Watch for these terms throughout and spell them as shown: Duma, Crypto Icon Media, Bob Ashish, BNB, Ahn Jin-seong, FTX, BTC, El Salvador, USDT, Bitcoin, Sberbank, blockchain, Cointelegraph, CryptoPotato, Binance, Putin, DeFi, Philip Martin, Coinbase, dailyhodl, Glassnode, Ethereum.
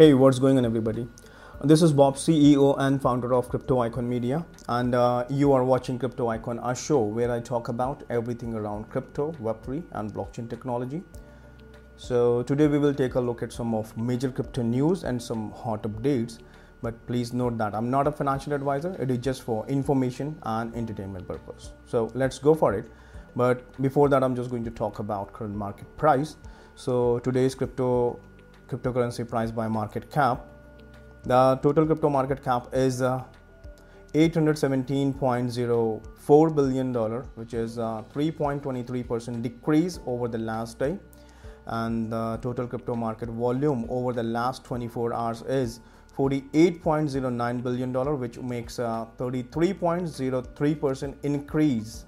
Hey, what's going on, everybody? This is Bob, CEO and founder of Crypto Icon Media, and you are watching Crypto Icon, a show where I talk about everything around crypto, Web3 and blockchain technology. So today we will take a look at some of major crypto news and some hot updates, but please note that I'm not a financial advisor. It is just for information and entertainment purpose. So let's go for it. But before that, I'm just going to talk about current market price. So today's cryptocurrency price by market cap. The total crypto market cap is $817.04 billion, which is a 3.23% decrease over the last day. And the total crypto market volume over the last 24 hours is $48.09 billion, which makes a 33.03% increase.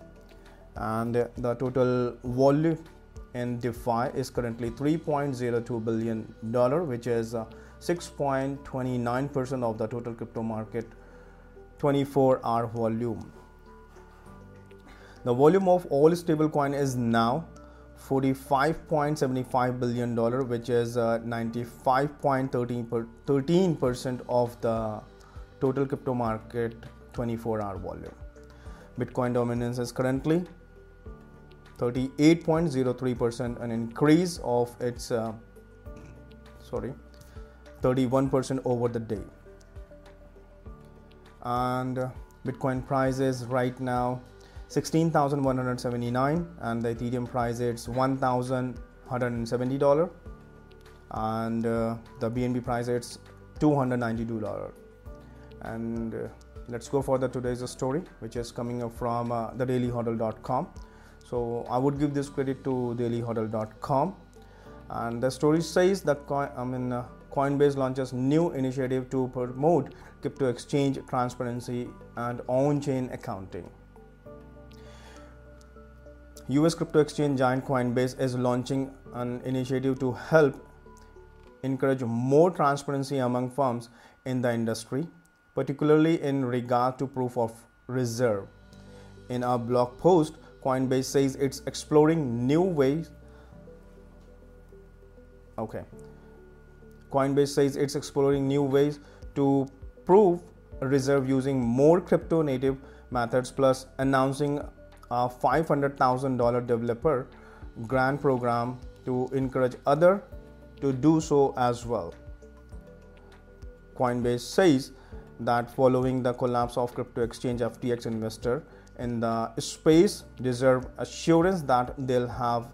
And the total volume in DeFi is currently $3.02 billion, which is 6.29% of the total crypto market 24-hour volume. The volume of all stablecoin is now $45.75 billion, which is 95.13% of the total crypto market 24-hour volume. Bitcoin dominance is currently 38.03%, an increase of its 31% over the day. And Bitcoin price is right now 16,179, and the Ethereum price is $1,170, and the BNB price is $292. And let's go for the today's story, which is coming up from the dailyhodl.com. So I would give this credit to dailyhodl.com, and the story says that Coinbase launches new initiative to promote crypto exchange transparency and on-chain accounting. US crypto exchange giant Coinbase is launching an initiative to help encourage more transparency among firms in the industry, particularly in regard to proof of reserve. In a blog post, Coinbase says it's exploring new ways. Coinbase says it's exploring new ways to prove reserve using more crypto native methods, plus announcing a $500,000 developer grant program to encourage others to do so as well. Coinbase says that following the collapse of crypto exchange FTX, investor in the space deserve assurance that they'll have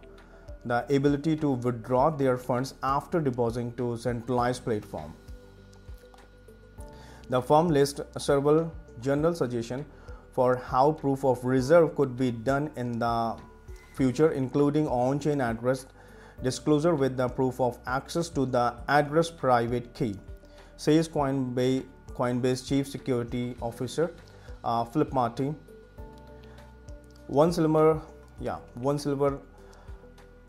the ability to withdraw their funds after depositing to centralized platform. The firm lists several general suggestions for how proof of reserve could be done in the future, including on-chain address disclosure with the proof of access to the address private key, says Coinbase Chief Security Officer Philip Martin. One silver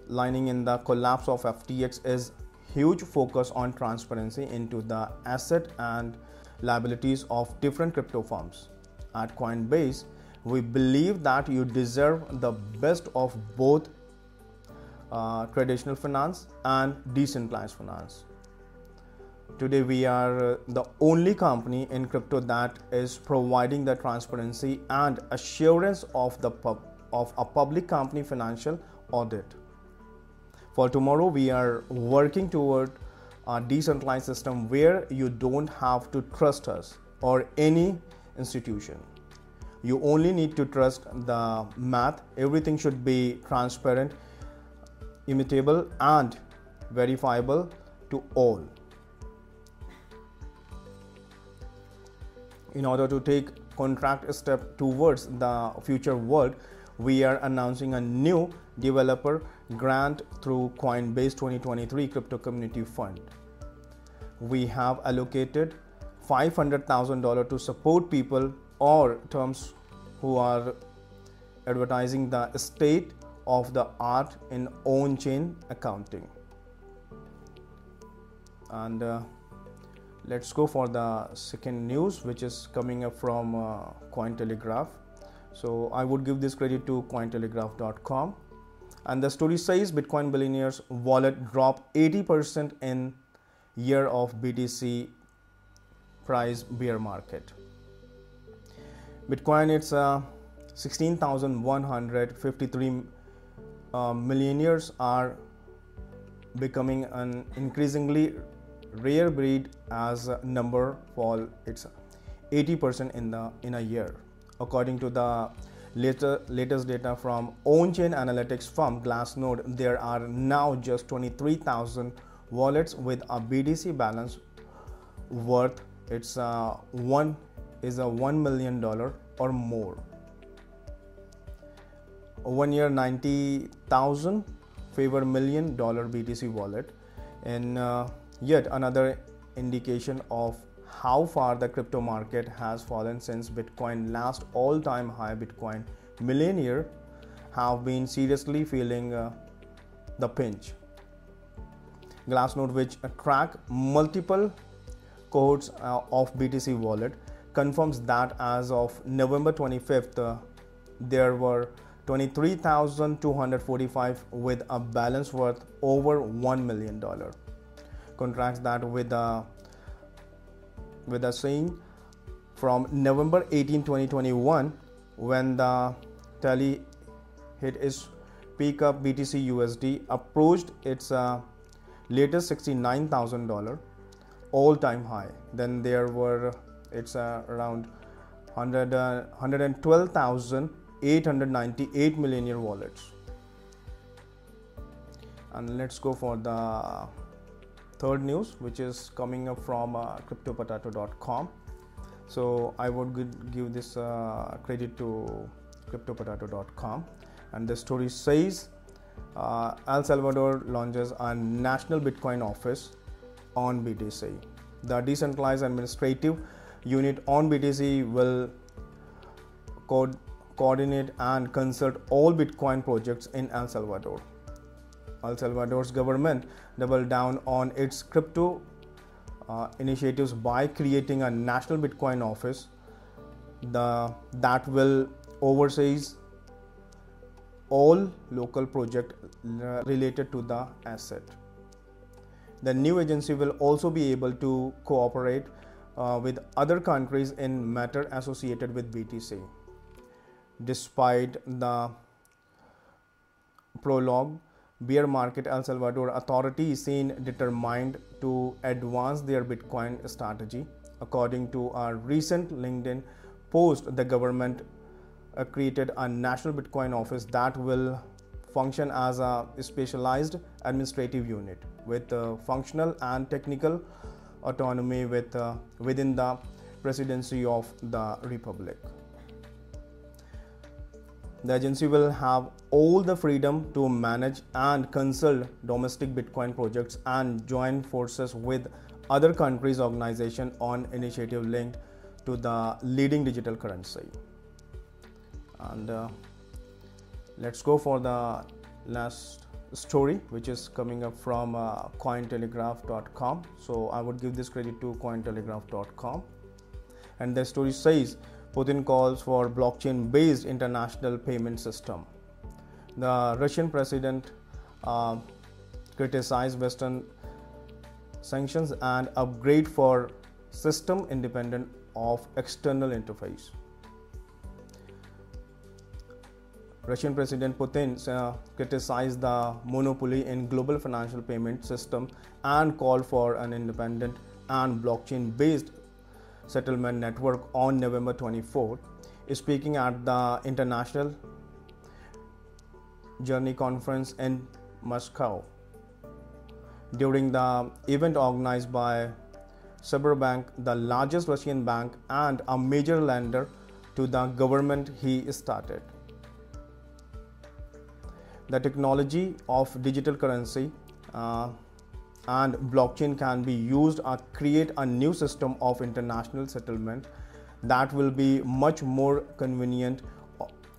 lining in the collapse of FTX is huge focus on transparency into the asset and liabilities of different crypto firms. At Coinbase, we believe that you deserve the best of both traditional finance and decentralized finance. Today, we are the only company in crypto that is providing the transparency and assurance of a public company financial audit. For tomorrow, we are working toward a decentralized system where you don't have to trust us or any institution. You only need to trust the math. Everything should be transparent, immutable, and verifiable to all. In order to take contract step towards the future world, we are announcing a new developer grant through Coinbase 2023 Crypto Community Fund. We have allocated $500,000 to support people or firms who are advertising the state of the art in on-chain accounting. And let's go for the second news, which is coming up from Cointelegraph. So I would give this credit to Cointelegraph.com. And the story says Bitcoin billionaires' wallet dropped 80% in year of BTC price bear market. Bitcoin, it's 16,153 millionaires are becoming an increasingly rare breed as number fall its 80% in a year, according to the latest data from on-chain analytics firm Glassnode. There are now just 23,000 wallets with a BTC balance worth its $1 million or more. 1 year, 90,000 favor $1 million BTC wallet, and yet another indication of how far the crypto market has fallen since Bitcoin last all-time high. Bitcoin millionaires have been seriously feeling the pinch. Glassnode, which track multiple cohorts of BTC wallet, confirms that as of November 25th, there were 23,245 with a balance worth over $1 million. Contrast that with a saying from November 18, 2021, when the tally hit its peak up, BTC USD approached its latest $69,000 all-time high. Then there were around 112,898 millionaire wallets. And let's go for the third news, which is coming up from CryptoPotato.com. So I would give this credit to CryptoPotato.com, and the story says El Salvador launches a national Bitcoin office on BTC. The decentralized administrative unit on BTC will coordinate and consult all Bitcoin projects in El Salvador. El Salvador's government doubled down on its crypto initiatives by creating a national Bitcoin office that will oversee all local projects related to the asset. The new agency will also be able to cooperate with other countries in matters associated with BTC. Despite the prologue bear market, El Salvador authorities seem determined to advance their Bitcoin strategy. According to a recent LinkedIn post, the government created a national Bitcoin office that will function as a specialized administrative unit with functional and technical autonomy within the presidency of the republic. The agency will have all the freedom to manage and consult domestic Bitcoin projects and join forces with other countries' organizations on initiatives linked to the leading digital currency. And let's go for the last story, which is coming up from Cointelegraph.com. So I would give this credit to Cointelegraph.com. And the story says, Putin calls for blockchain-based international payment system. The Russian president criticized Western sanctions and upgrade for system independent of external interface. Russian President Putin criticized the monopoly in global financial payment system and called for an independent and blockchain-based settlement network on November 24th. Speaking at the International Journey Conference in Moscow. During the event organized by Sberbank, the largest Russian bank and a major lender to the government, he started. The technology of digital currency and blockchain can be used to create a new system of international settlement that will be much more convenient,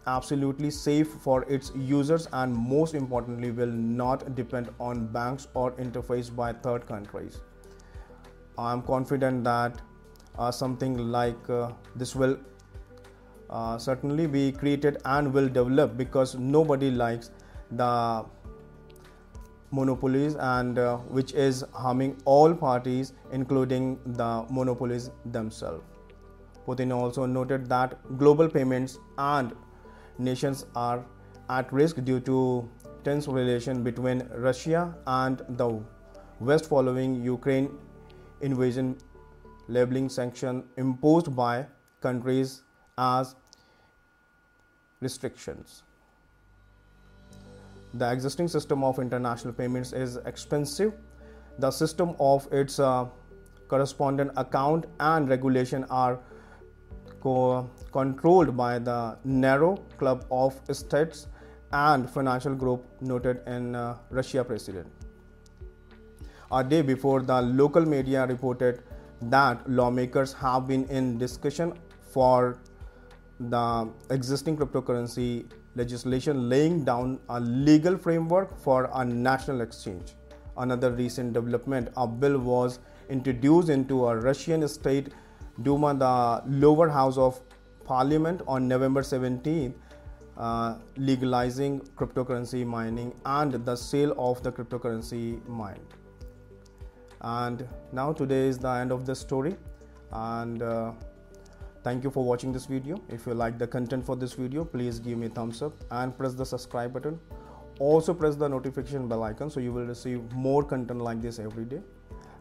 absolutely safe for its users, and most importantly will not depend on banks or interface by third countries. I am confident that something like this will certainly be created and will develop, because nobody likes the monopolies and which is harming all parties, including the monopolies themselves. Putin also noted that global payments and nations are at risk due to tense relation between Russia and the West following Ukraine invasion, labeling sanctions imposed by countries as restrictions. The existing system of international payments is expensive. The system of its correspondent account and regulation are controlled by the narrow club of states and financial group noted in Russia president. A day before, the local media reported that lawmakers have been in discussion for the existing cryptocurrency legislation, laying down a legal framework for a national exchange. Another recent development, a bill was introduced into a Russian state Duma, the lower house of parliament, on November 17th, legalizing cryptocurrency mining and the sale of the cryptocurrency mined. And now today is the end of this story, and thank you for watching this video. If you like the content for this video, please give me a thumbs up and press the subscribe button. Also press the notification bell icon so you will receive more content like this every day.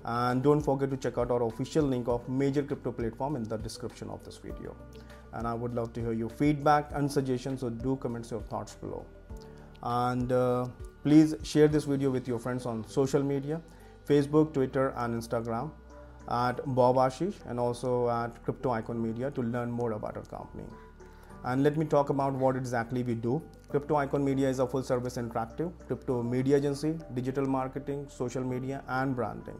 And don't forget to check out our official link of major crypto platform in the description of this video. And I would love to hear your feedback and suggestions, so do comment your thoughts below. And please share this video with your friends on social media, Facebook, Twitter and Instagram at Bob Ashish and also at Crypto Icon Media to learn more about our company. And let me talk about what exactly we do. Crypto Icon Media is a full service interactive crypto media agency, digital marketing, social media and branding.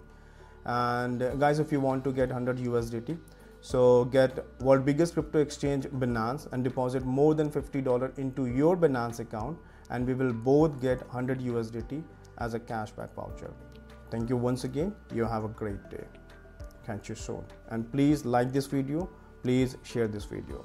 And guys, if you want to get 100 USDT, so get world biggest crypto exchange Binance and deposit more than $50 into your Binance account, and we will both get 100 USDT as a cashback voucher. Thank you once again. You have a great day. Catch you soon. And please like this video. Please share this video.